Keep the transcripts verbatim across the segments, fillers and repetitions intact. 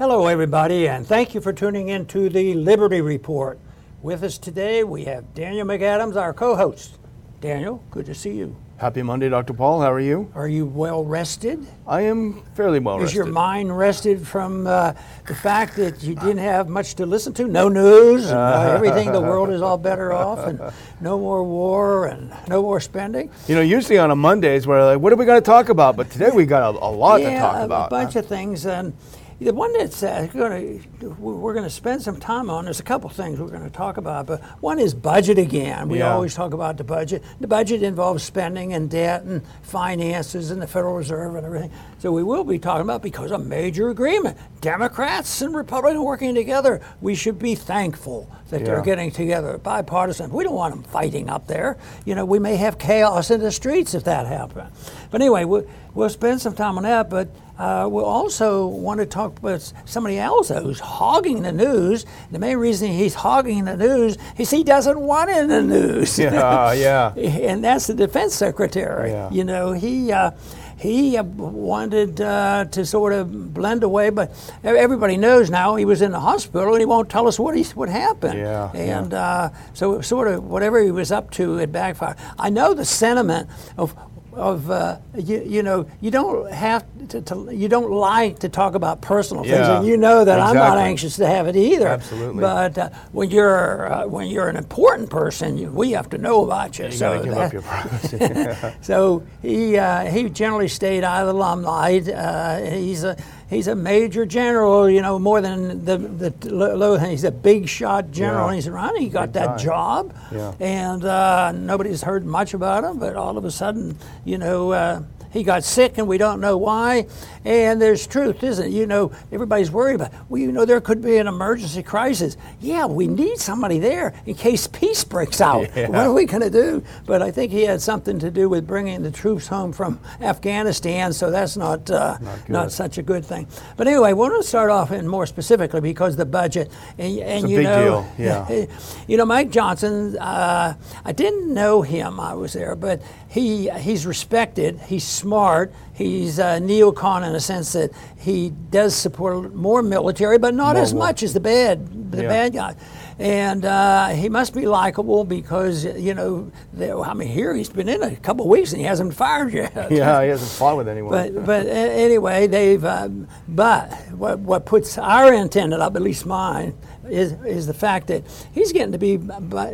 Hello, everybody, and thank you for tuning in to the Liberty Report. With us today, we have Daniel McAdams, our co-host. Daniel, good to see you. Happy Monday, Doctor Paul. How are you? Are you well rested? I am fairly well rested. Is your mind rested from uh, the fact that you didn't have much to listen to? No news, and, uh, everything, the world is all better off, and no more war, and no more spending? You know, usually on a Monday is where, like, what are we going to talk about? But today we got a, a lot yeah, to talk a, about. a bunch huh? of things. And the one that's uh, going to, we're going to spend some time on, there's a couple things we're going to talk about, but one is budget again. We yeah. always talk about the budget. The budget involves spending and debt and finances and the Federal Reserve and everything. So we will be talking about, because a major agreement, Democrats and Republicans working together, we should be thankful that yeah. they're getting together, bipartisan. We don't want them fighting up there. You know, we may have chaos in the streets if that happened. But anyway, we'll, we'll spend some time on that, but Uh, we we'll also want to talk about somebody else who's hogging the news. The main reason he's hogging the news is he doesn't want it in the news. Yeah, yeah. And that's the defense secretary. Yeah. You know, he uh, he wanted uh, to sort of blend away, but everybody knows now he was in the hospital and he won't tell us what he what happened. Yeah, and yeah. Uh, so it sort of whatever he was up to, it backfired. I know the sentiment of. Of uh, you, you know, you don't have to, to, you don't like to talk about personal things, yeah, and you know that exactly. I'm not anxious to have it either. Absolutely. But uh, when you're uh, when you're an important person, you, we have to know about you. you so give that, up your privacy. Yeah. So he uh, he generally stayed out of the limelight. Uh, he's a he's a major general, you know, more than the the low. He's a big shot general. Yeah. And he's around. He got big that time. job, yeah. and uh, nobody's heard much about him. But all of a sudden. You know, uh, he got sick, and we don't know why. And there's truth, isn't it? You know, everybody's worried about, well, you know, there could be an emergency crisis. Yeah, we need somebody there in case peace breaks out. Yeah. What are we going to do? But I think he had something to do with bringing the troops home from Afghanistan, so that's not uh, not, not such a good thing. But anyway, we're going to start off in more specifically because the budget. And, and it's a you big know, deal. Yeah. You know, Mike Johnson, uh, I didn't know him. I was there, but he he's respected. He's smart. He's a neocon in a sense that he does support more military, but not more as war. much as the bad, the yeah. bad guy. And uh, he must be likable because, you know, they, I mean, here he's been in a couple of weeks and he hasn't fired yet. Yeah, he hasn't fought with anyone. But, but anyway, they've. Um, but what what puts our antenna up, at least mine, is is the fact that he's getting to be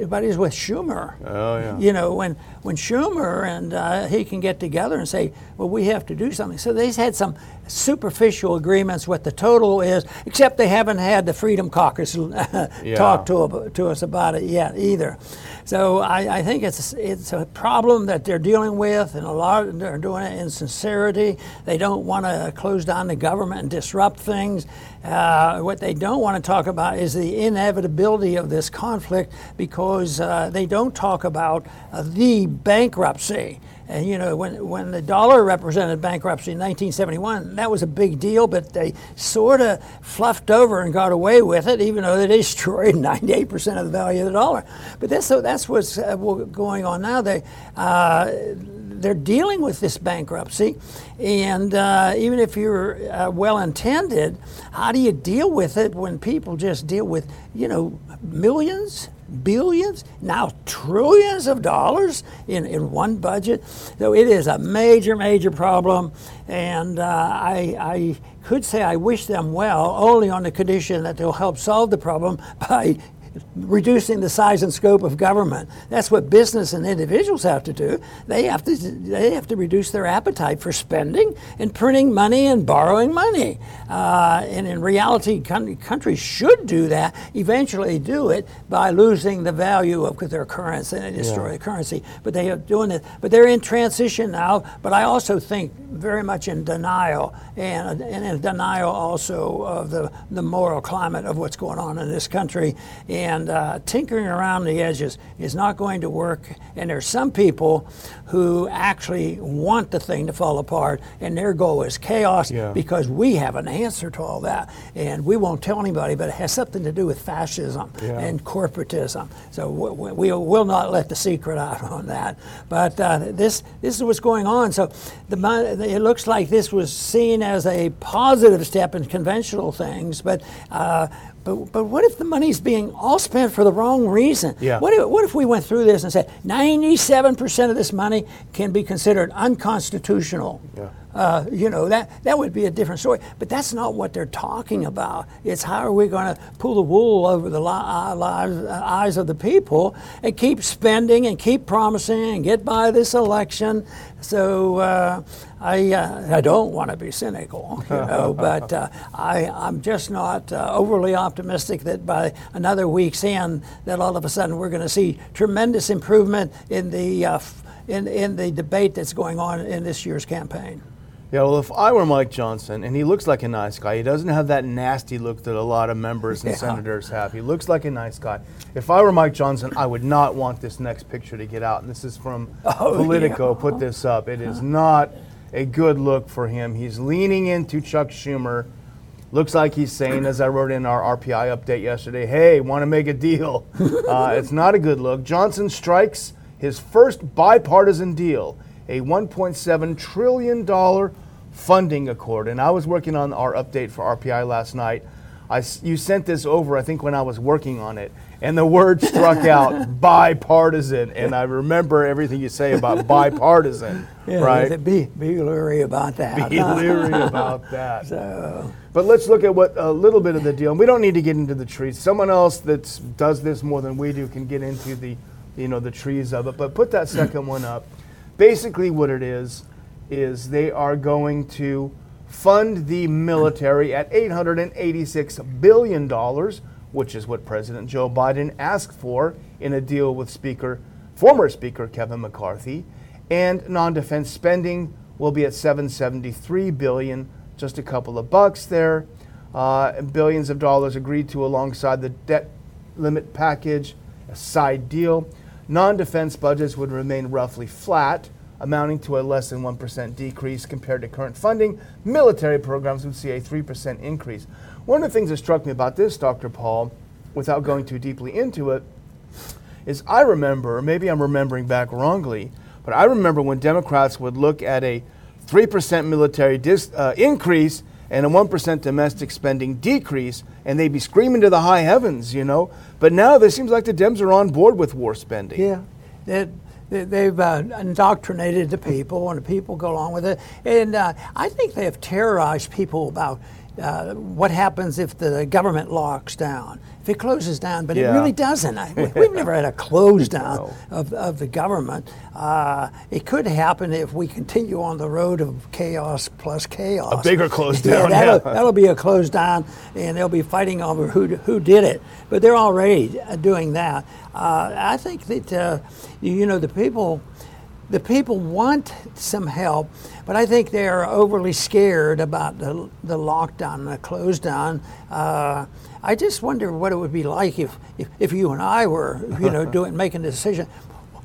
buddies with Schumer. Oh yeah. You know, when when Schumer and uh, he can get together and say, well, we have to do something. So they've had some superficial agreements what the total is, except they haven't had the Freedom Caucus yeah. talk to, to us about it yet either. So I, I think it's it's a problem that they're dealing with, and a lot of they're doing it in sincerity. They don't want to close down the government and disrupt things. Uh, what they don't want to talk about is the inevitability of this conflict, because uh, they don't talk about uh, the bankruptcy. And, you know, when when the dollar represented bankruptcy in nineteen seventy-one, that was a big deal, but they sort of fluffed over and got away with it, even though they destroyed ninety-eight percent of the value of the dollar. But that's, so that's what's going on now. They, uh, they're dealing with this bankruptcy, and uh, even if you're uh, well-intended, how do you deal with it when people just deal with, you know, millions? Billions, now trillions of dollars in, in one budget. So it is a major, major problem. And uh, I, I could say I wish them well, only on the condition that they'll help solve the problem by reducing the size and scope of government. That's what business and individuals have to do. They have to they have to reduce their appetite for spending and printing money and borrowing money. Uh, and in reality, con- countries should do that, eventually do it by losing the value of their currency, and they destroy yeah. the currency. But they are doing it. But they're in transition now. But I also think very much in denial, and, and in denial also of the, the moral climate of what's going on in this country. And and uh, tinkering around the edges is not going to work. And there's some people who actually want the thing to fall apart, and their goal is chaos, yeah. because we have an answer to all that. And we won't tell anybody, but it has something to do with fascism yeah. and corporatism. So we, we will not let the secret out on that. But uh, this this is what's going on. So the it looks like this was seen as a positive step in conventional things, but uh, But but what if the money's being all spent for the wrong reason? Yeah. What if, what if we went through this and said ninety-seven percent of this money can be considered unconstitutional? Yeah. Uh, you know, that, that would be a different story. But that's not what they're talking about. It's how are we going to pull the wool over the li- lives, eyes of the people and keep spending and keep promising and get by this election. So uh, I uh, I don't want to be cynical, you know, but uh, I, I'm just not uh, overly optimistic that by another week's end that all of a sudden we're going to see tremendous improvement in the, uh, in, in the debate that's going on in this year's campaign. Yeah, well, if I were Mike Johnson, and he looks like a nice guy, he doesn't have that nasty look that a lot of members and yeah. senators have. He looks like a nice guy. If I were Mike Johnson, I would not want this next picture to get out. And this is from oh, Politico, yeah. put this up. It is not a good look for him. He's leaning into Chuck Schumer. Looks like he's saying, as I wrote in our R P I update yesterday, hey, want to make a deal. Uh, it's not a good look. Johnson strikes his first bipartisan deal, a one point seven trillion dollars funding accord. And I was working on our update for R P I last night. I, you sent this over, I think, when I was working on it. And the word struck out, bipartisan. And I remember everything you say about bipartisan, yeah, right? Be, be leery about that. Be leery about that. So. But let's look at what a little bit of the deal. And we don't need to get into the trees. Someone else that does this more than we do can get into the, you know, the trees of it. But put that second one up. Basically what it is, is they are going to fund the military at eight hundred eighty-six billion dollars, which is what President Joe Biden asked for in a deal with Speaker, former Speaker Kevin McCarthy. And non-defense spending will be at seven hundred seventy-three billion dollars, just a couple of bucks there. Uh, billions of dollars agreed to alongside the debt limit package, a side deal. Non-defense budgets would remain roughly flat, amounting to a less than one percent decrease compared to current funding. Military programs would see a three percent increase. One of the things that struck me about this, Doctor Paul, without going too deeply into it, is I remember, maybe I'm remembering back wrongly, but I remember when Democrats would look at a three percent military dis, uh, increase and a one percent domestic spending decrease, and they'd be screaming to the high heavens, you know. But now it seems like the Dems are on board with war spending. Yeah, they, they, they've uh, indoctrinated the people, and the people go along with it. And uh, I think they have terrorized people about uh, what happens if the government locks down. If it closes down, but yeah. it really doesn't. I, we, we've never had a close down no. of, of the government. Uh, it could happen if we continue on the road of chaos plus chaos. A bigger close down. Yeah, that'll, yeah. that'll be a close down, and they'll be fighting over who who did it. But they're already doing that. Uh, I think that uh, you, you know the people. The people want some help, but I think they are overly scared about the the lockdown and the close down. Uh, I just wonder what it would be like if, if, if you and I were, you know, doing making a decision.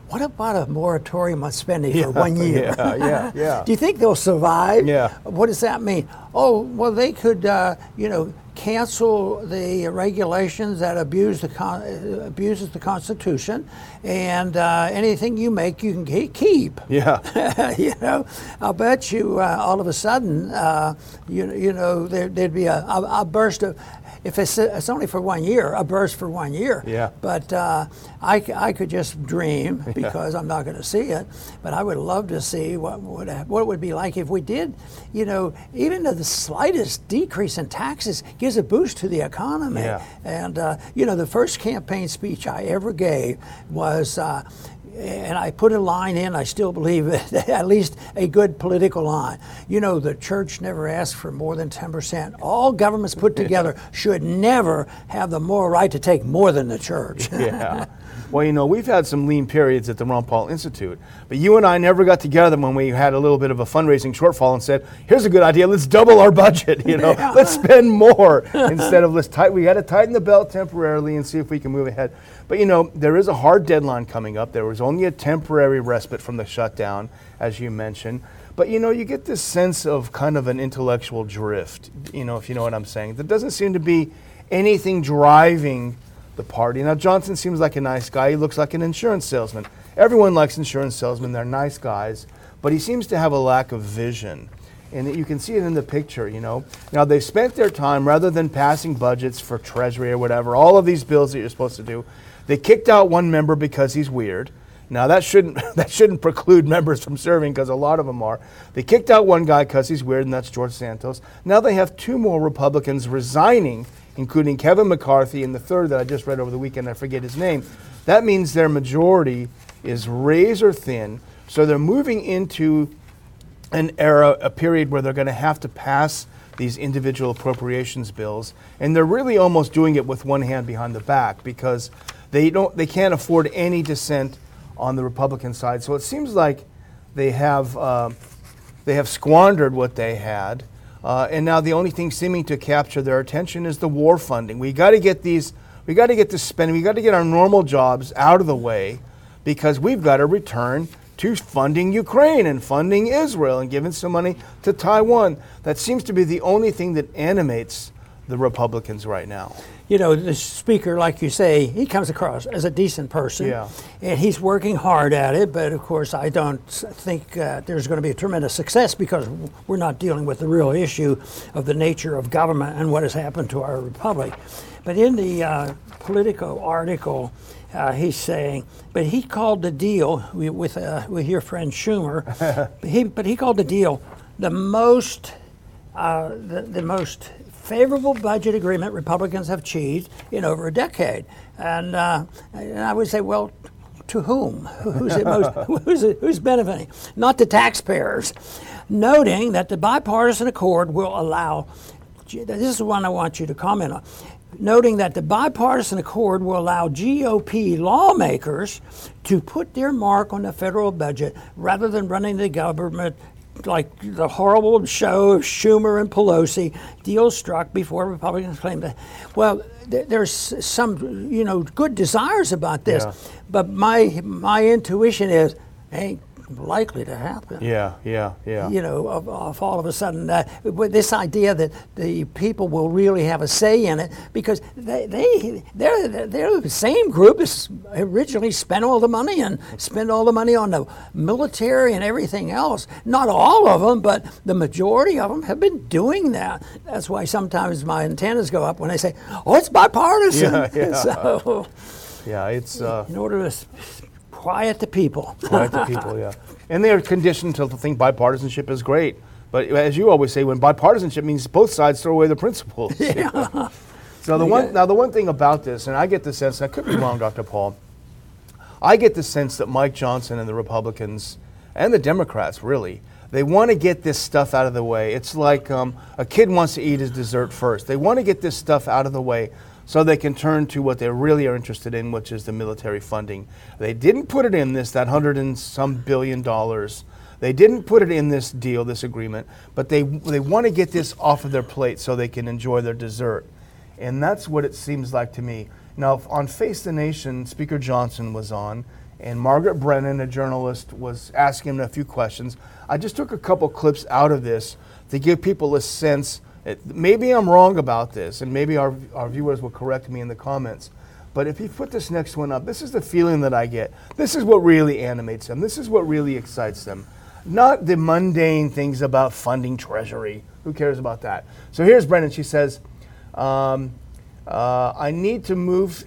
What about a moratorium on spending yeah, for one year? Yeah, yeah, yeah. Do you think they'll survive? Yeah. What does that mean? Oh, well, they could, uh, you know, cancel the regulations that abuse the con- abuses the Constitution, and uh, anything you make you can keep. Yeah, you know, I'll bet you uh, all of a sudden, uh, you you know, there, there'd be a, a, a burst of. If it's, it's only for one year, a burst for one year. Yeah. But uh, I, I could just dream because yeah. I'm not going to see it. But I would love to see what would what it would be like if we did. You know, even the slightest decrease in taxes gives a boost to the economy. Yeah. And uh, you know, the first campaign speech I ever gave was. Uh, and I put a line in, I still believe it, at least a good political line. You know, the church never asked for more than ten percent. All governments put together should never have the moral right to take more than the church. Yeah. Well, you know, we've had some lean periods at the Ron Paul Institute, but you and I never got together when we had a little bit of a fundraising shortfall and said, here's a good idea, let's double our budget, you know, yeah. let's spend more instead of let's tighten. We got to tighten the belt temporarily and see if we can move ahead. But, you know, there is a hard deadline coming up. There was only a temporary respite from the shutdown, as you mentioned. But, you know, you get this sense of kind of an intellectual drift, you know, if you know what I'm saying. There doesn't seem to be anything driving the party. Now, Johnson seems like a nice guy. He looks like an insurance salesman. Everyone likes insurance salesmen. They're nice guys. But he seems to have a lack of vision. And you can see it in the picture, you know. Now, they spent their time, rather than passing budgets for Treasury or whatever, all of these bills that you're supposed to do, they kicked out one member because he's weird. Now, that shouldn't that shouldn't preclude members from serving because a lot of them are. They kicked out one guy because he's weird, and that's George Santos. Now they have two more Republicans resigning, including Kevin McCarthy and the third that I just read over the weekend. I forget his name. That means their majority is razor thin. So they're moving into an era, a period where they're going to have to pass these individual appropriations bills. And they're really almost doing it with one hand behind the back because they don't they can't afford any dissent on the Republican side. So it seems like they have uh, they have squandered what they had. Uh, and now the only thing seeming to capture their attention is the war funding. We got to get these, we got to get this spending, we got to get our normal jobs out of the way because we've got to return to funding Ukraine and funding Israel and giving some money to Taiwan. That seems to be the only thing that animates the Republicans right now. You know, the speaker, like you say, he comes across as a decent person, yeah. and he's working hard at it. But of course, I don't think uh, there's going to be a tremendous success because we're not dealing with the real issue of the nature of government and what has happened to our republic. But in the uh, Politico article, uh, he's saying, but he called the deal with uh, with your friend Schumer. he, but he called the deal the most uh, the, the most. favorable budget agreement Republicans have achieved in over a decade, and uh, and I would say, well, to whom? Who's it most? who's it, who's benefiting? Not the taxpayers. Noting that the bipartisan accord will allow. This is one I want you to comment on. Noting that the bipartisan accord will allow G O P lawmakers to put their mark on the federal budget rather than running the government. Like the horrible show of Schumer and Pelosi, deals struck before Republicans claimed that. Well, th- there's some, you know, good desires about this, yeah. but my my intuition is ain't likely to happen. Yeah, yeah, yeah. You know, of, of all of a sudden, uh, with this idea that the people will really have a say in it, because they they they're they're the same group as originally spent all the money and spent all the money on the military and everything else. Not all of them, but the majority of them have been doing that. That's why sometimes my antennas go up when they say, "Oh, it's bipartisan." Yeah, yeah. So, yeah, it's uh, in order to. Quiet the people. Quiet the people, yeah. And they are conditioned to think bipartisanship is great. But as you always say, when bipartisanship means both sides throw away the principles. Yeah. You know? So the yeah. one now the one thing about this, and I get the sense, I could be wrong, Doctor Paul, I get the sense that Mike Johnson and the Republicans and the Democrats really, they want to get this stuff out of the way. It's like um, a kid wants to eat his dessert first. They want to get this stuff out of the way. So they can turn to what they really are interested in, which is the military funding. They didn't put it in this, that hundred and some billion dollars. They didn't put it in this deal, this agreement, but they they want to get this off of their plate so they can enjoy their dessert. And that's what it seems like to me. Now, on Face the Nation, Speaker Johnson was on, and Margaret Brennan, a journalist, was asking him a few questions. I just took a couple clips out of this to give people a sense. It, maybe I'm wrong about this, and maybe our our viewers will correct me in the comments, but if you put this next one up, this is the feeling that I get. This is what really animates them. This is what really excites them. Not the mundane things about funding Treasury. Who cares about that? So here's Brennan. She says, um, uh, I need to move.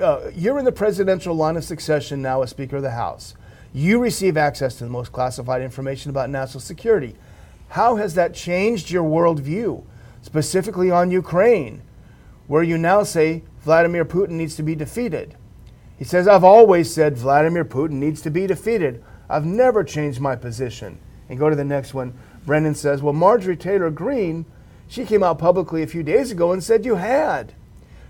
Uh, you're in the presidential line of succession now as Speaker of the House. You receive access to the most classified information about national security. How has that changed your worldview? Specifically on Ukraine, where you now say Vladimir Putin needs to be defeated. He says, I've always said Vladimir Putin needs to be defeated. I've never changed my position. And go to the next one. Brennan says, well, Marjorie Taylor Greene, she came out publicly a few days ago and said you had.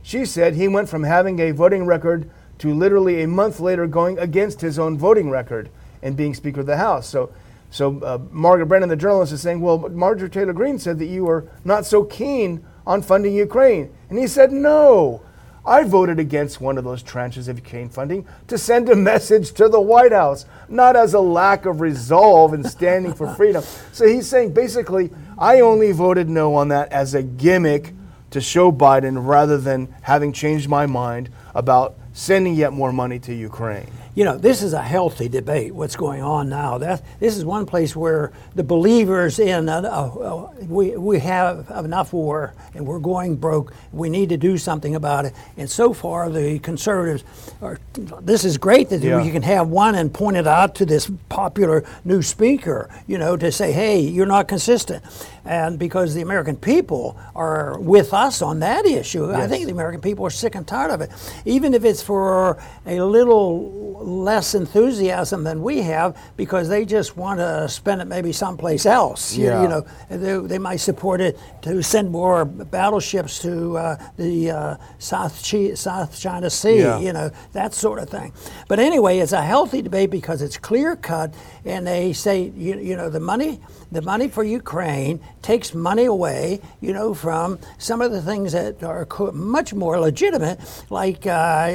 She said he went from having a voting record to literally a month later going against his own voting record and being Speaker of the House. So so uh, Margaret Brennan, the journalist, is saying, well, Marjorie Taylor Greene said that you were not so keen on funding Ukraine. And he said, no, I voted against one of those tranches of Ukraine funding to send a message to the White House, not as a lack of resolve and standing for freedom. So he's saying, basically, I only voted no on that as a gimmick to show Biden rather than having changed my mind about sending yet more money to Ukraine. You know, this is a healthy debate, what's going on now. That, this is one place where the believers in, uh, uh, we, we have enough war and we're going broke, we need to do something about it. And so far, the conservatives are, this is great that yeah. you can have one and point it out to this popular new speaker, you know, to say, hey, you're not consistent. And because the American people are with us on that issue, yes. I think the American people are sick and tired of it. Even if it's for a little less enthusiasm than we have, because they just want to spend it maybe someplace else. Yeah. You, you know, they, they might support it to send more battleships to uh, the uh, South, Chi- South China Sea, yeah. you know, that sort of thing. But anyway, it's a healthy debate because it's clear-cut, and they say, you, you know, the money, the money for Ukraine takes money away, you know, from some of the things that are co- much more legitimate, like uh,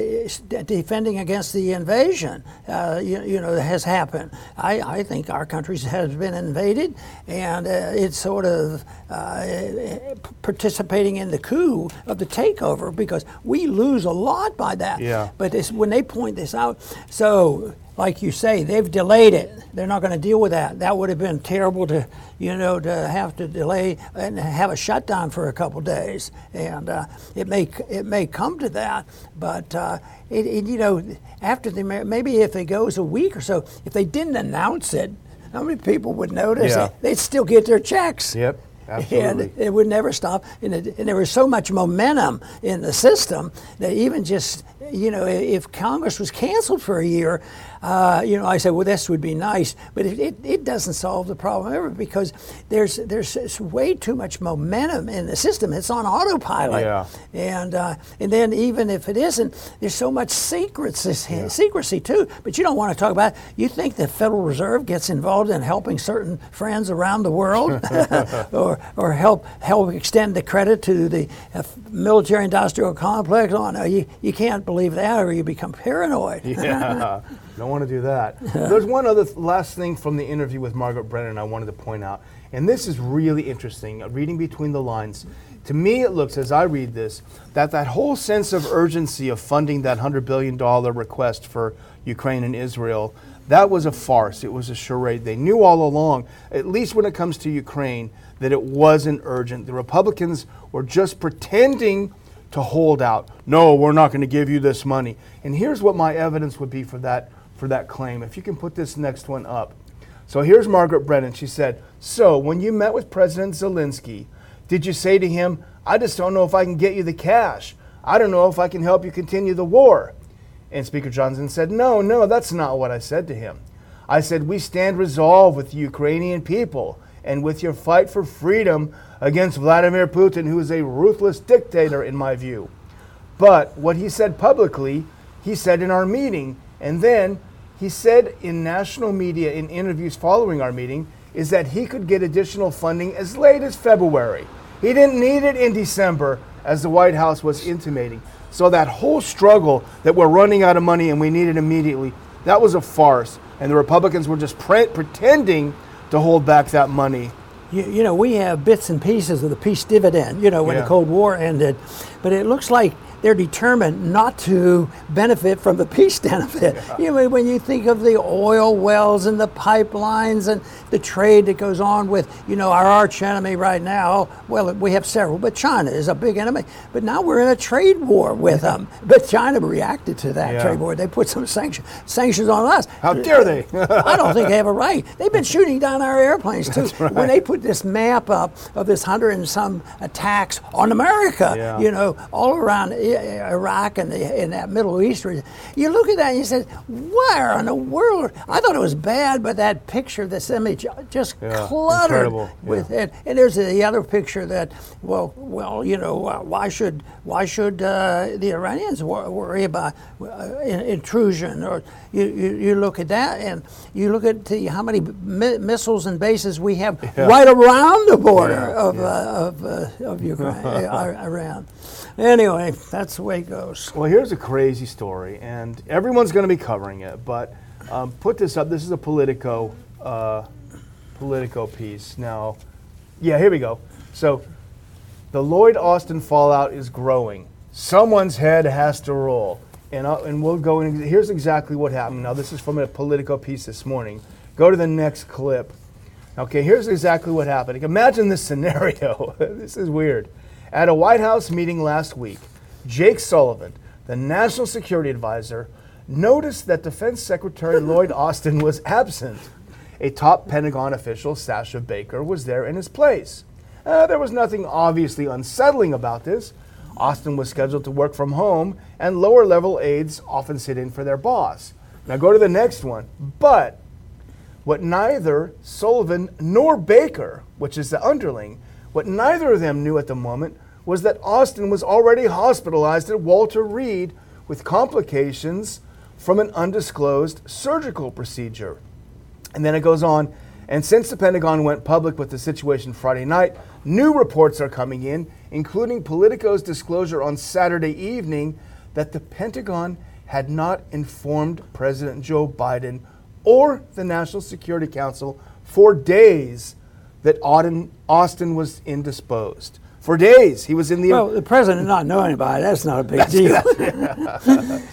defending against the invasion. Uh, you, you know, has happened. I, I think our country has been invaded, and uh, it's sort of uh, participating in the coup of the takeover, because we lose a lot by that. Yeah. But it's, when they point this out, so like you say, they've delayed it. They're not going to deal with that. That would have been terrible to, you know, to have to delay and have a shutdown for a couple of days. And uh, it may it may come to that. But uh, it, it, you know, after the maybe if it goes a week or so, if they didn't announce it, how many people would notice? Yeah. They'd still get their checks. Yep. Absolutely. And it would never stop. And, it, and there was so much momentum in the system that even just, you know, if Congress was canceled for a year, uh, you know, I said, well, this would be nice. But it, it, it doesn't solve the problem ever, because there's there's way too much momentum in the system. It's on autopilot. Yeah. And uh, and then even if it isn't, there's so much secrecy, yeah. secrecy too. But you don't want to talk about it. You think the Federal Reserve gets involved in helping certain friends around the world? or or help help extend the credit to the uh, military-industrial complex? Oh, no, you, you can't believe that, or you become paranoid. Yeah, don't want to do that. There's one other th- last thing from the interview with Margaret Brennan I wanted to point out, and this is really interesting, uh, reading between the lines. To me, it looks, as I read this, that that whole sense of urgency of funding that one hundred billion dollars request for Ukraine and Israel, that was a farce. It was a charade. They knew all along, at least when it comes to Ukraine, that it wasn't urgent. The Republicans were just pretending to hold out. No, we're not going to give you this money. And here's what my evidence would be for that for that claim. If you can put this next one up. So here's Margaret Brennan. She said, so when you met with President Zelensky, did you say to him, I just don't know if I can get you the cash. I don't know if I can help you continue the war. And Speaker Johnson said, no, no, that's not what I said to him. I said, we stand resolved with the Ukrainian people and with your fight for freedom against Vladimir Putin, who is a ruthless dictator in my view. But what he said publicly, he said in our meeting, and then he said in national media in interviews following our meeting, is that he could get additional funding as late as February. He didn't need it in December, as the White House was intimating. So that whole struggle that we're running out of money and we need it immediately, that was a farce. And the Republicans were just pre- pretending to hold back that money. You, you know, we have bits and pieces of the peace dividend, you know, when yeah. the Cold War ended. But it looks like they're determined not to benefit from the peace benefit. Yeah. You know, when you think of the oil wells and the pipelines and the trade that goes on with, you know, our arch enemy right now, well, we have several, but China is a big enemy. But now we're in a trade war with them. But China reacted to that yeah. trade war. They put some sanction, sanctions on us. How dare they? I don't think they have a right. They've been shooting down our airplanes, too. That's right. When they put this map up of this hundred and some attacks on America, yeah. you know, all around Israel, Iraq and the in that Middle East region, you look at that and you say, where in the world? I thought it was bad, but that picture, this image, just yeah, cluttered incredible. with yeah. it. And there's the other picture that, well, well, you know, uh, why should why should uh, the Iranians wor- worry about uh, intrusion? Or you, you, you look at that and you look at the, how many mi- missiles and bases we have yeah. right around the border yeah, of yeah. Uh, of uh, of Ukraine, Iran. Anyway, that's the way it goes. Well, here's a crazy story, and everyone's going to be covering it, but um, put this up. This is a Politico uh, Politico piece. Now, yeah, here we go. So, the Lloyd Austin fallout is growing. Someone's head has to roll. And, uh, and we'll go in. Here's exactly what happened. Now, this is from a Politico piece this morning. Go to the next clip. Okay, here's exactly what happened. Imagine this scenario. This is weird. At a White House meeting last week, Jake Sullivan, the National Security Advisor, noticed that Defense Secretary Lloyd Austin was absent. A top Pentagon official, Sasha Baker, was there in his place. Uh, there was nothing obviously unsettling about this. Austin was scheduled to work from home, and lower-level aides often sit in for their boss. Now go to the next one. But what neither Sullivan nor Baker, which is the underling, what neither of them knew at the moment was that Austin was already hospitalized at Walter Reed with complications from an undisclosed surgical procedure. And then it goes on, and since the Pentagon went public with the situation Friday night, new reports are coming in, including Politico's disclosure on Saturday evening that the Pentagon had not informed President Joe Biden or the National Security Council for days that Austin was indisposed. For days, he was in the... Well, the president not knowing about it, that's not a big deal.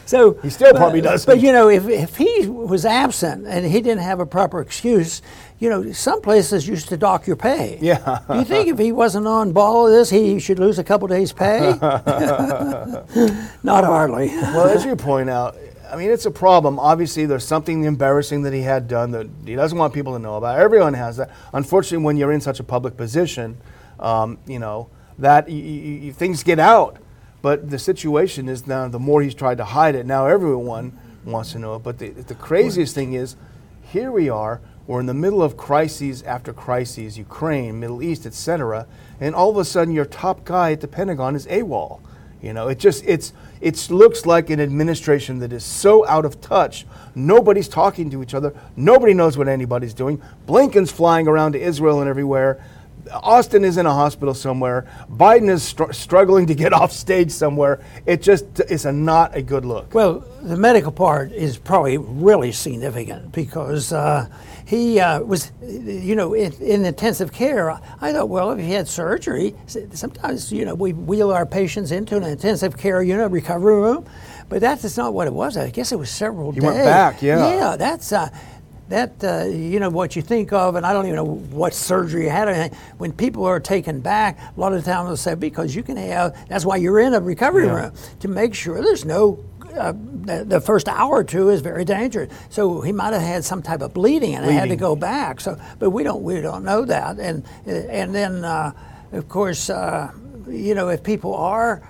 So he still probably doesn't. But, you know, if if he was absent and he didn't have a proper excuse, you know, some places used to dock your pay. Yeah. Do you think if he wasn't on ball of this, he should lose a couple days' pay? Not hardly. Well, as you point out, I mean, it's a problem. Obviously, there's something embarrassing that he had done that he doesn't want people to know about. Everyone has that. Unfortunately, when you're in such a public position, um, you know, that y- y- things get out. But the situation is now the more he's tried to hide it, now everyone wants to know it. But the, the craziest thing is, here we are. We're in the middle of crises after crises, Ukraine, Middle East, et cetera. And all of a sudden, your top guy at the Pentagon is AWOL. You know, it just it's it looks like an administration that is so out of touch. Nobody's talking to each other. Nobody knows what anybody's doing. Blinken's flying around to Israel and everywhere. Austin is in a hospital somewhere. Biden is str- struggling to get off stage somewhere. It just is a not a good look. Well, the medical part is probably really significant because uh, he uh, was, you know, in, in intensive care. I thought, well, if he had surgery, sometimes, you know, we wheel our patients into an intensive care unit, recovery room, but that's not what it was. I guess it was several days. He went back, yeah. Yeah, that's... Uh, That, uh, you know, what you think of, and I don't even know what surgery you had or anything, when people are taken back, a lot of the time they'll say, because you can have, that's why you're in a recovery yeah. room, to make sure there's no, uh, the first hour or two is very dangerous. So he might have had some type of bleeding and bleeding. had to go back. So, but we don't, we don't know that. And, and then, uh, of course, uh, you know, if people are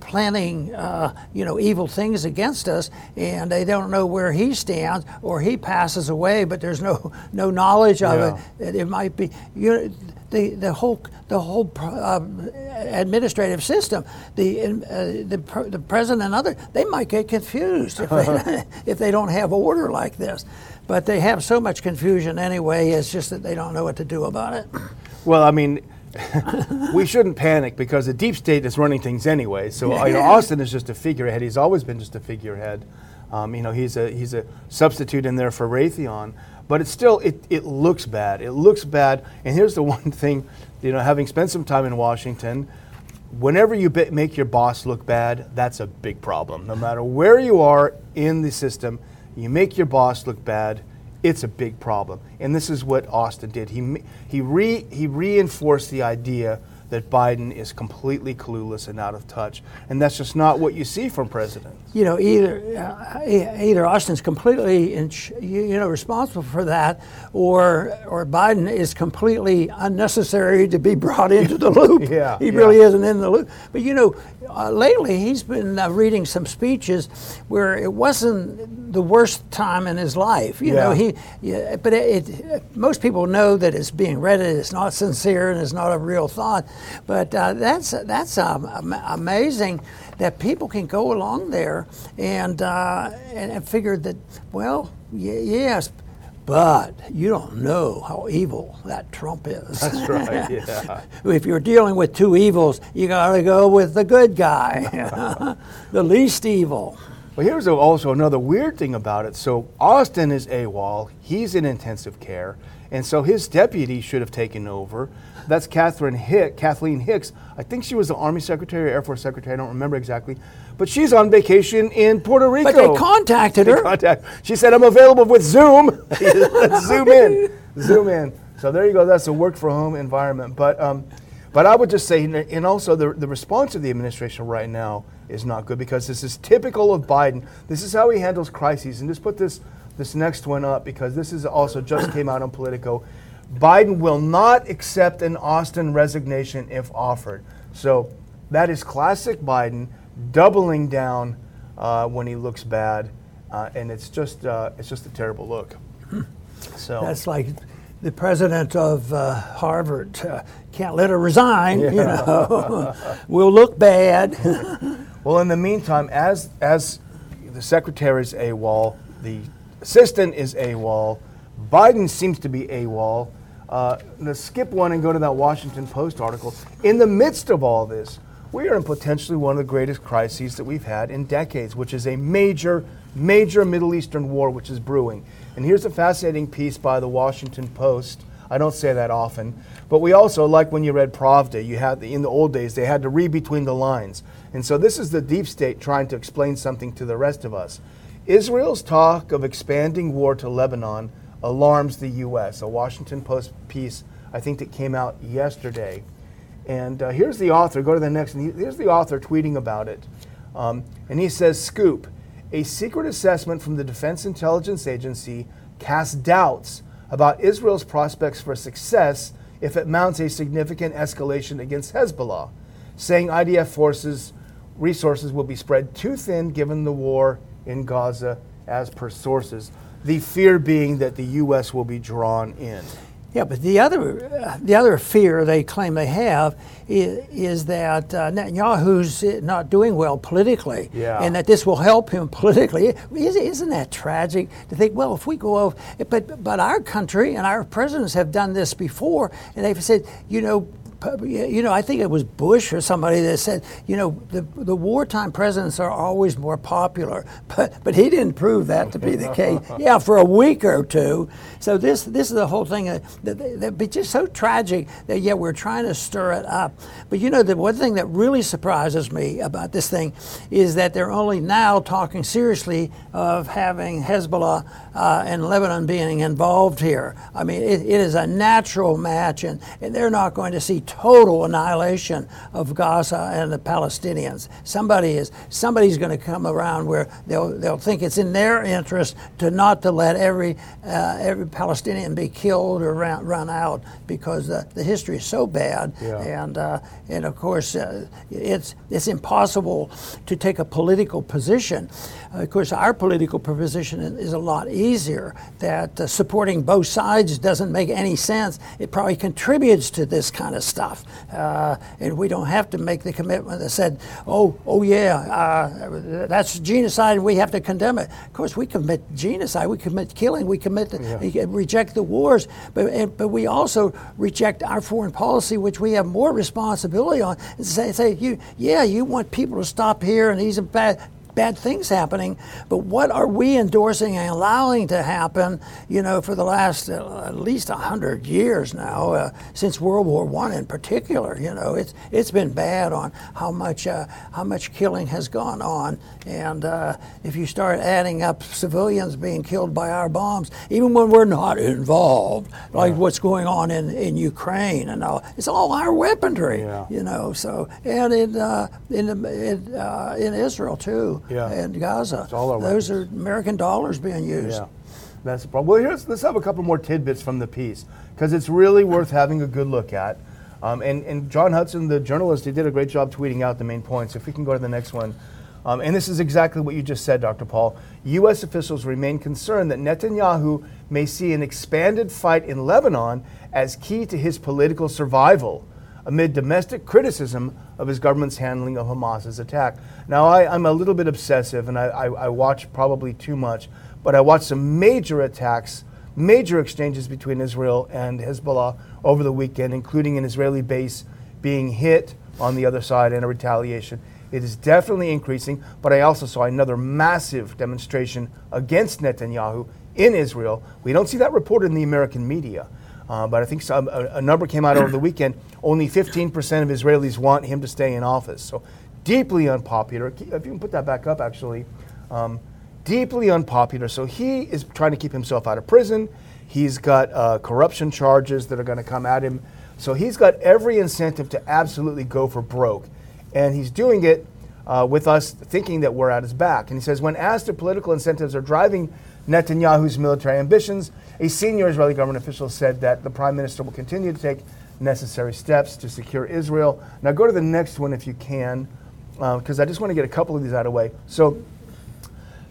planning, uh, you know, evil things against us, and they don't know where he stands, or he passes away, but there's no no knowledge of yeah. it. It might be, you know, the the whole the whole uh, administrative system, the uh, the pr- the president and other, they might get confused if they, if they don't have order like this. But they have so much confusion anyway. It's just that they don't know what to do about it. Well, I mean. We shouldn't panic because the deep state is running things anyway. So you know, Austin is just a figurehead. He's always been just a figurehead. Um, you know, he's a he's a substitute in there for Raytheon. But it's still it it looks bad. It looks bad. And here's the one thing, you know, having spent some time in Washington, whenever you be- make your boss look bad, that's a big problem. No matter where you are in the system, you make your boss look bad. It's a big problem, and this is what Austin did. He he re he reinforced the idea that Biden is completely clueless and out of touch. And that's just not what you see from presidents. You know, either uh, either Austin's completely in ch- you know responsible for that, or or Biden is completely unnecessary to be brought into the loop. yeah, he yeah. really isn't in the loop. But you know, uh, lately he's been uh, reading some speeches where it wasn't the worst time in his life. You yeah. know, he. Yeah, but it, it most people know that it's being read. It's not sincere and it's not a real thought. But uh, that's that's um, amazing that people can go along there and uh, and, and figure that, well, y- yes, but you don't know how evil that Trump is. That's right, yeah. If you're dealing with two evils, you gotta go with the good guy, the least evil. Well, here's also another weird thing about it. So Austin is AWOL, he's in intensive care, and so his deputy should have taken over. That's Kathleen Hicks, Kathleen Hicks. I think she was the Army Secretary or Air Force Secretary. I don't remember exactly. But she's on vacation in Puerto Rico. But they contacted they her. Contact. She said, I'm available with Zoom. Let's zoom in. Zoom in. So there you go. That's a work-from-home environment. But um, but I would just say, and also the, the response of the administration right now is not good, because this is typical of Biden. This is how he handles crises. And just put this, this next one up, because this is also just came out on Politico. Biden will not accept an Austin resignation if offered. So that is classic Biden doubling down uh, when he looks bad, uh, and it's just uh, it's just a terrible look. So that's like the president of uh, Harvard uh, can't let her resign. Yeah. You know, we'll look bad. Well, in the meantime, as as the secretary is AWOL, the assistant is AWOL. Biden seems to be AWOL. Uh, let's skip one and go to that Washington Post article. In the midst of all this, we are in potentially one of the greatest crises that we've had in decades, which is a major, major Middle Eastern war, which is brewing. And here's a fascinating piece by the Washington Post. I don't say that often, but we also, like when you read Pravda, you had the, in the old days, they had to read between the lines. And so this is the deep state trying to explain something to the rest of us. Israel's talk of expanding war to Lebanon alarms the U S, a Washington Post piece, I think, that came out yesterday. And uh, here's the author. Go to the next. And he, here's the author tweeting about it. Um, and he says, scoop, a secret assessment from the Defense Intelligence Agency casts doubts about Israel's prospects for success if it mounts a significant escalation against Hezbollah, saying I D F forces resources will be spread too thin given the war in Gaza, as per sources. The fear being that the U S will be drawn in. Yeah, but the other uh, the other fear they claim they have is, is that uh, Netanyahu's not doing well politically, yeah. and that this will help him politically. Isn't that tragic to think? Well, if we go over, but but our country and our presidents have done this before, and they've said, you know. You know, I think it was Bush or somebody that said, you know, the the wartime presidents are always more popular, but but he didn't prove that to be the case. Yeah, for a week or two. So this this is the whole thing that that be just so tragic that yet yeah, we're trying to stir it up. But you know, the one thing that really surprises me about this thing is that they're only now talking seriously of having Hezbollah uh, and Lebanon being involved here. I mean, it, it is a natural match, and, and they're not going to see total annihilation of Gaza and the Palestinians. Somebody is somebody's going to come around where they'll they'll think it's in their interest to not to let every uh, every Palestinian be killed or run, run out, because the, the history is so bad. Yeah. And uh, and of course uh, it's it's impossible to take a political position. Uh, of course, our political position is a lot easier. That uh, supporting both sides doesn't make any sense. It probably contributes to this kind of stuff. Stuff, uh, and we don't have to make the commitment that said, "Oh, oh yeah, uh, that's genocide, and we have to condemn it." Of course, we commit genocide, we commit killing, we commit the, yeah. reject the wars, but and, but we also reject our foreign policy, which we have more responsibility on. And say, say you, yeah, you want people to stop here, and he's a bad. bad things happening, but what are we endorsing and allowing to happen, you know, for the last uh, at least one hundred years now, uh, since World War One in particular, you know, it's it's been bad on how much uh, how much killing has gone on. And uh, if you start adding up civilians being killed by our bombs, even when we're not involved, like yeah. what's going on in, in Ukraine and all, it's all our weaponry, yeah. you know, so, and in uh, in, in, uh, in Israel too, yeah. and Gaza, those are American dollars being used. Yeah. That's the problem. Well, here's, let's have a couple more tidbits from the piece, because it's really worth having a good look at. Um, and, and John Hudson, the journalist, he did a great job tweeting out the main points. If we can go to the next one. Um, and this is exactly what you just said, Doctor Paul. U S officials remain concerned that Netanyahu may see an expanded fight in Lebanon as key to his political survival, amid domestic criticism of his government's handling of Hamas's attack. Now, I, I'm a little bit obsessive, and I, I, I watch probably too much, but I watched some major attacks, major exchanges between Israel and Hezbollah over the weekend, including an Israeli base being hit on the other side and a retaliation. It is definitely increasing, but I also saw another massive demonstration against Netanyahu in Israel. We don't see that reported in the American media, uh, but I think some, a, a number came out over the weekend. Only fifteen percent of Israelis want him to stay in office. So deeply unpopular. If you can put that back up, actually. Um, deeply unpopular. So he is trying to keep himself out of prison. He's got uh, corruption charges that are going to come at him. So he's got every incentive to absolutely go for broke. And he's doing it uh, with us thinking that we're at his back. And he says, when asked if political incentives are driving Netanyahu's military ambitions, a senior Israeli government official said that the prime minister will continue to take necessary steps to secure Israel. Now go to the next one if you can, because uh, I just want to get a couple of these out of the way. So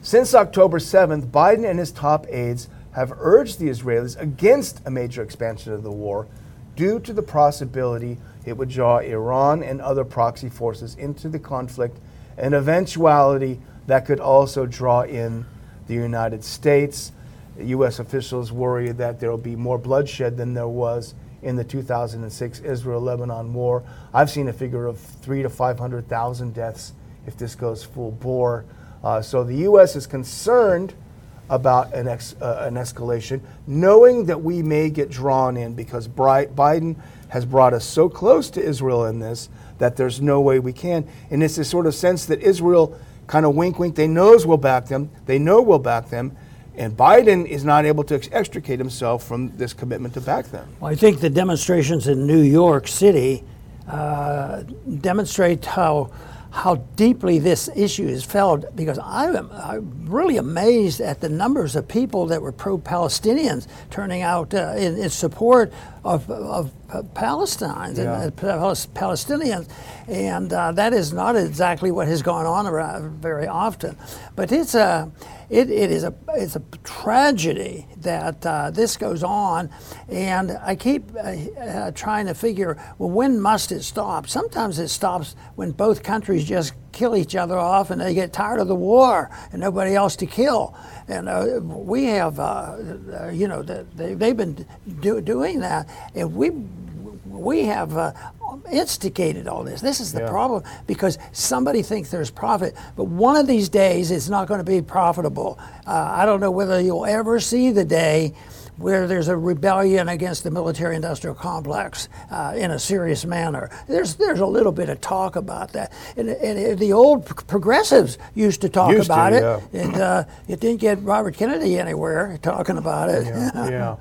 since October seventh, Biden and his top aides have urged the Israelis against a major expansion of the war due to the possibility it would draw Iran and other proxy forces into the conflict, an eventuality that could also draw in the United States. U S officials worry that there will be more bloodshed than there was in the two thousand six Israel-Lebanon war. I've seen a figure of three to five hundred thousand deaths if this goes full bore. Uh, so the U S is concerned about an, ex, uh, an escalation, knowing that we may get drawn in because Bright Biden has brought us so close to Israel in this that there's no way we can. And it's this sort of sense that Israel kind of wink, wink, they knows we'll back them. They know we'll back them. And Biden is not able to extricate himself from this commitment to back them. Well, I think the demonstrations in New York City uh, demonstrate how how deeply this issue is felt, because I am I'm really amazed at the numbers of people that were pro-Palestinians turning out uh, in, in support of of Palestine yeah. and uh, Palestinians, and uh, that is not exactly what has gone on around very often. But it's a it, it is a it's a tragedy that uh, this goes on, and I keep uh, uh, trying to figure, well, when must it stop? Sometimes it stops when both countries just kill each other off and they get tired of the war and nobody else to kill. And uh, we have, uh, uh, you know, the, they, they've been do, doing that, and we we have uh, instigated all this. This is the yeah. problem, because somebody thinks there's profit, but one of these days it's not going to be profitable. Uh, I don't know whether you'll ever see the day where there's a rebellion against the military-industrial complex uh, in a serious manner. There's there's a little bit of talk about that, and, and, and the old progressives used to talk used about to, it, yeah. and uh, it didn't get Robert Kennedy anywhere talking about it. Yeah, yeah.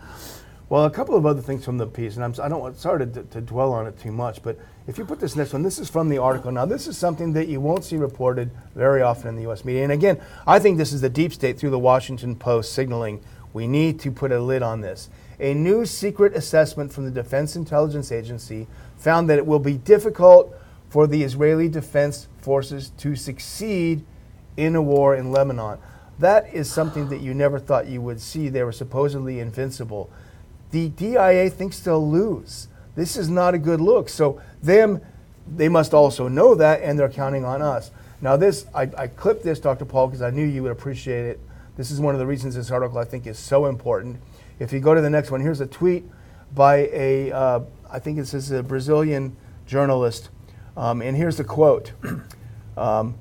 Well, a couple of other things from the piece, and I'm I don't sorry to, to dwell on it too much, but if you put this next one, this is from the article. Now, this is something that you won't see reported very often in the U S media, and again, I think this is the deep state through the Washington Post signaling we need to put a lid on this. A new secret assessment from the Defense Intelligence Agency found that it will be difficult for the Israeli Defense Forces to succeed in a war in Lebanon. That is something that you never thought you would see. They were supposedly invincible. The D I A thinks they'll lose. This is not a good look. So them, they must also know that, and they're counting on us. Now this, I, I clipped this, Doctor Paul, because I knew you would appreciate it. This is one of the reasons this article, I think, is so important. If you go to the next one, here's a tweet by a, uh, I think it says a Brazilian journalist. Um, and here's the quote. Um,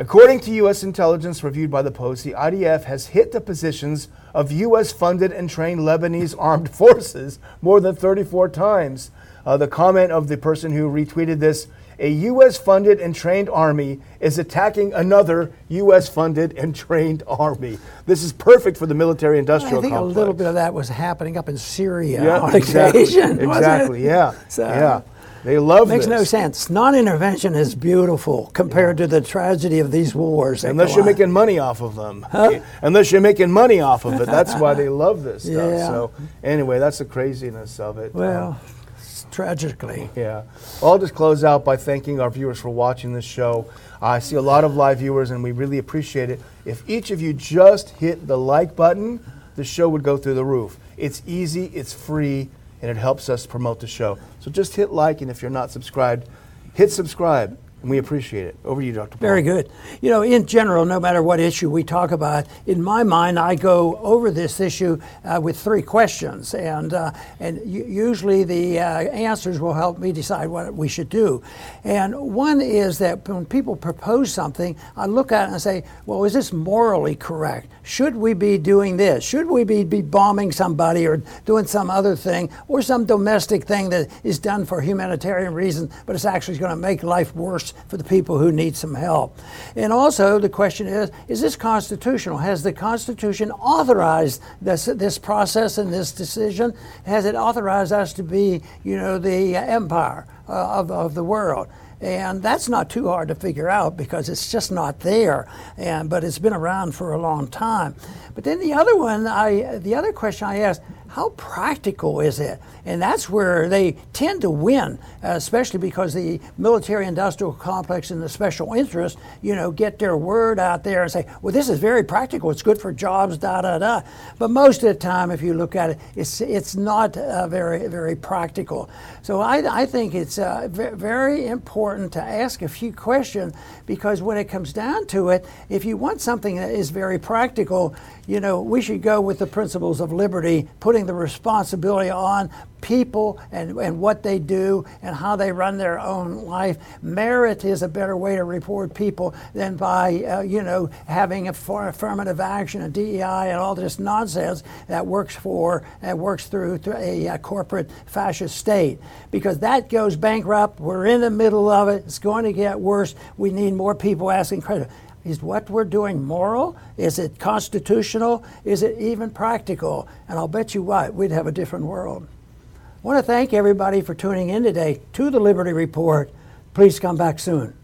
According to U S intelligence reviewed by the Post, the I D F has hit the positions of U S-funded and trained Lebanese armed forces more than thirty-four times. Uh, the comment of the person who retweeted this, a U S-funded and trained army is attacking another U S-funded and trained army. This is perfect for the military-industrial complex. I think complex. A little bit of that was happening up in Syria yeah, on exactly, occasion. Exactly, yeah, so. yeah. They love makes this. Makes no sense. Non-intervention is beautiful compared yeah. to the tragedy of these wars. Unless you're on. making money off of them. Huh? Unless you're making money off of it. That's why they love this yeah. stuff. So anyway, that's the craziness of it. Well, uh, tragically. Yeah. Well, I'll just close out by thanking our viewers for watching this show. I see a lot of live viewers, and we really appreciate it. If each of you just hit the like button, the show would go through the roof. It's easy. It's free. And it helps us promote the show. So just hit like, and if you're not subscribed, hit subscribe, and we appreciate it. Over to you, Doctor Paul. Very good. You know, in general, no matter what issue we talk about, in my mind, I go over this issue uh, with three questions, and uh, and u- usually the uh, answers will help me decide what we should do. And one is that when people propose something, I look at it and I say, well, is this morally correct? Should we be doing this? Should we be, be bombing somebody or doing some other thing or some domestic thing that is done for humanitarian reasons, but it's actually going to make life worse for the people who need some help? And also the question is, is this constitutional? Has the Constitution authorized this this process and this decision? Has it authorized us to be, you know, the empire uh, of, of the world? And that's not too hard to figure out because it's just not there, and but it's been around for a long time. But then the other one, I the other question I asked, how practical is it? And that's where they tend to win, especially because the military-industrial complex and the special interests, you know, get their word out there and say, well, this is very practical. It's good for jobs, da, da, da. But most of the time, if you look at it, it's it's not uh, very, very practical. So I, I think it's uh, v- very important to ask a few questions, because when it comes down to it, if you want something that is very practical, you know, we should go with the principles of liberty, putting the responsibility on people and, and what they do and how they run their own life. Merit is a better way to reward people than by, uh, you know, having a for affirmative action, a D E I, and all this nonsense that works for and works through, through a, a corporate fascist state, because that goes bankrupt. We're in the middle of it. It's going to get worse. We need more people asking credit. Is what we're doing moral? Is it constitutional? Is it even practical? And I'll bet you what, we'd have a different world. I want to thank everybody for tuning in today to the Liberty Report. Please come back soon.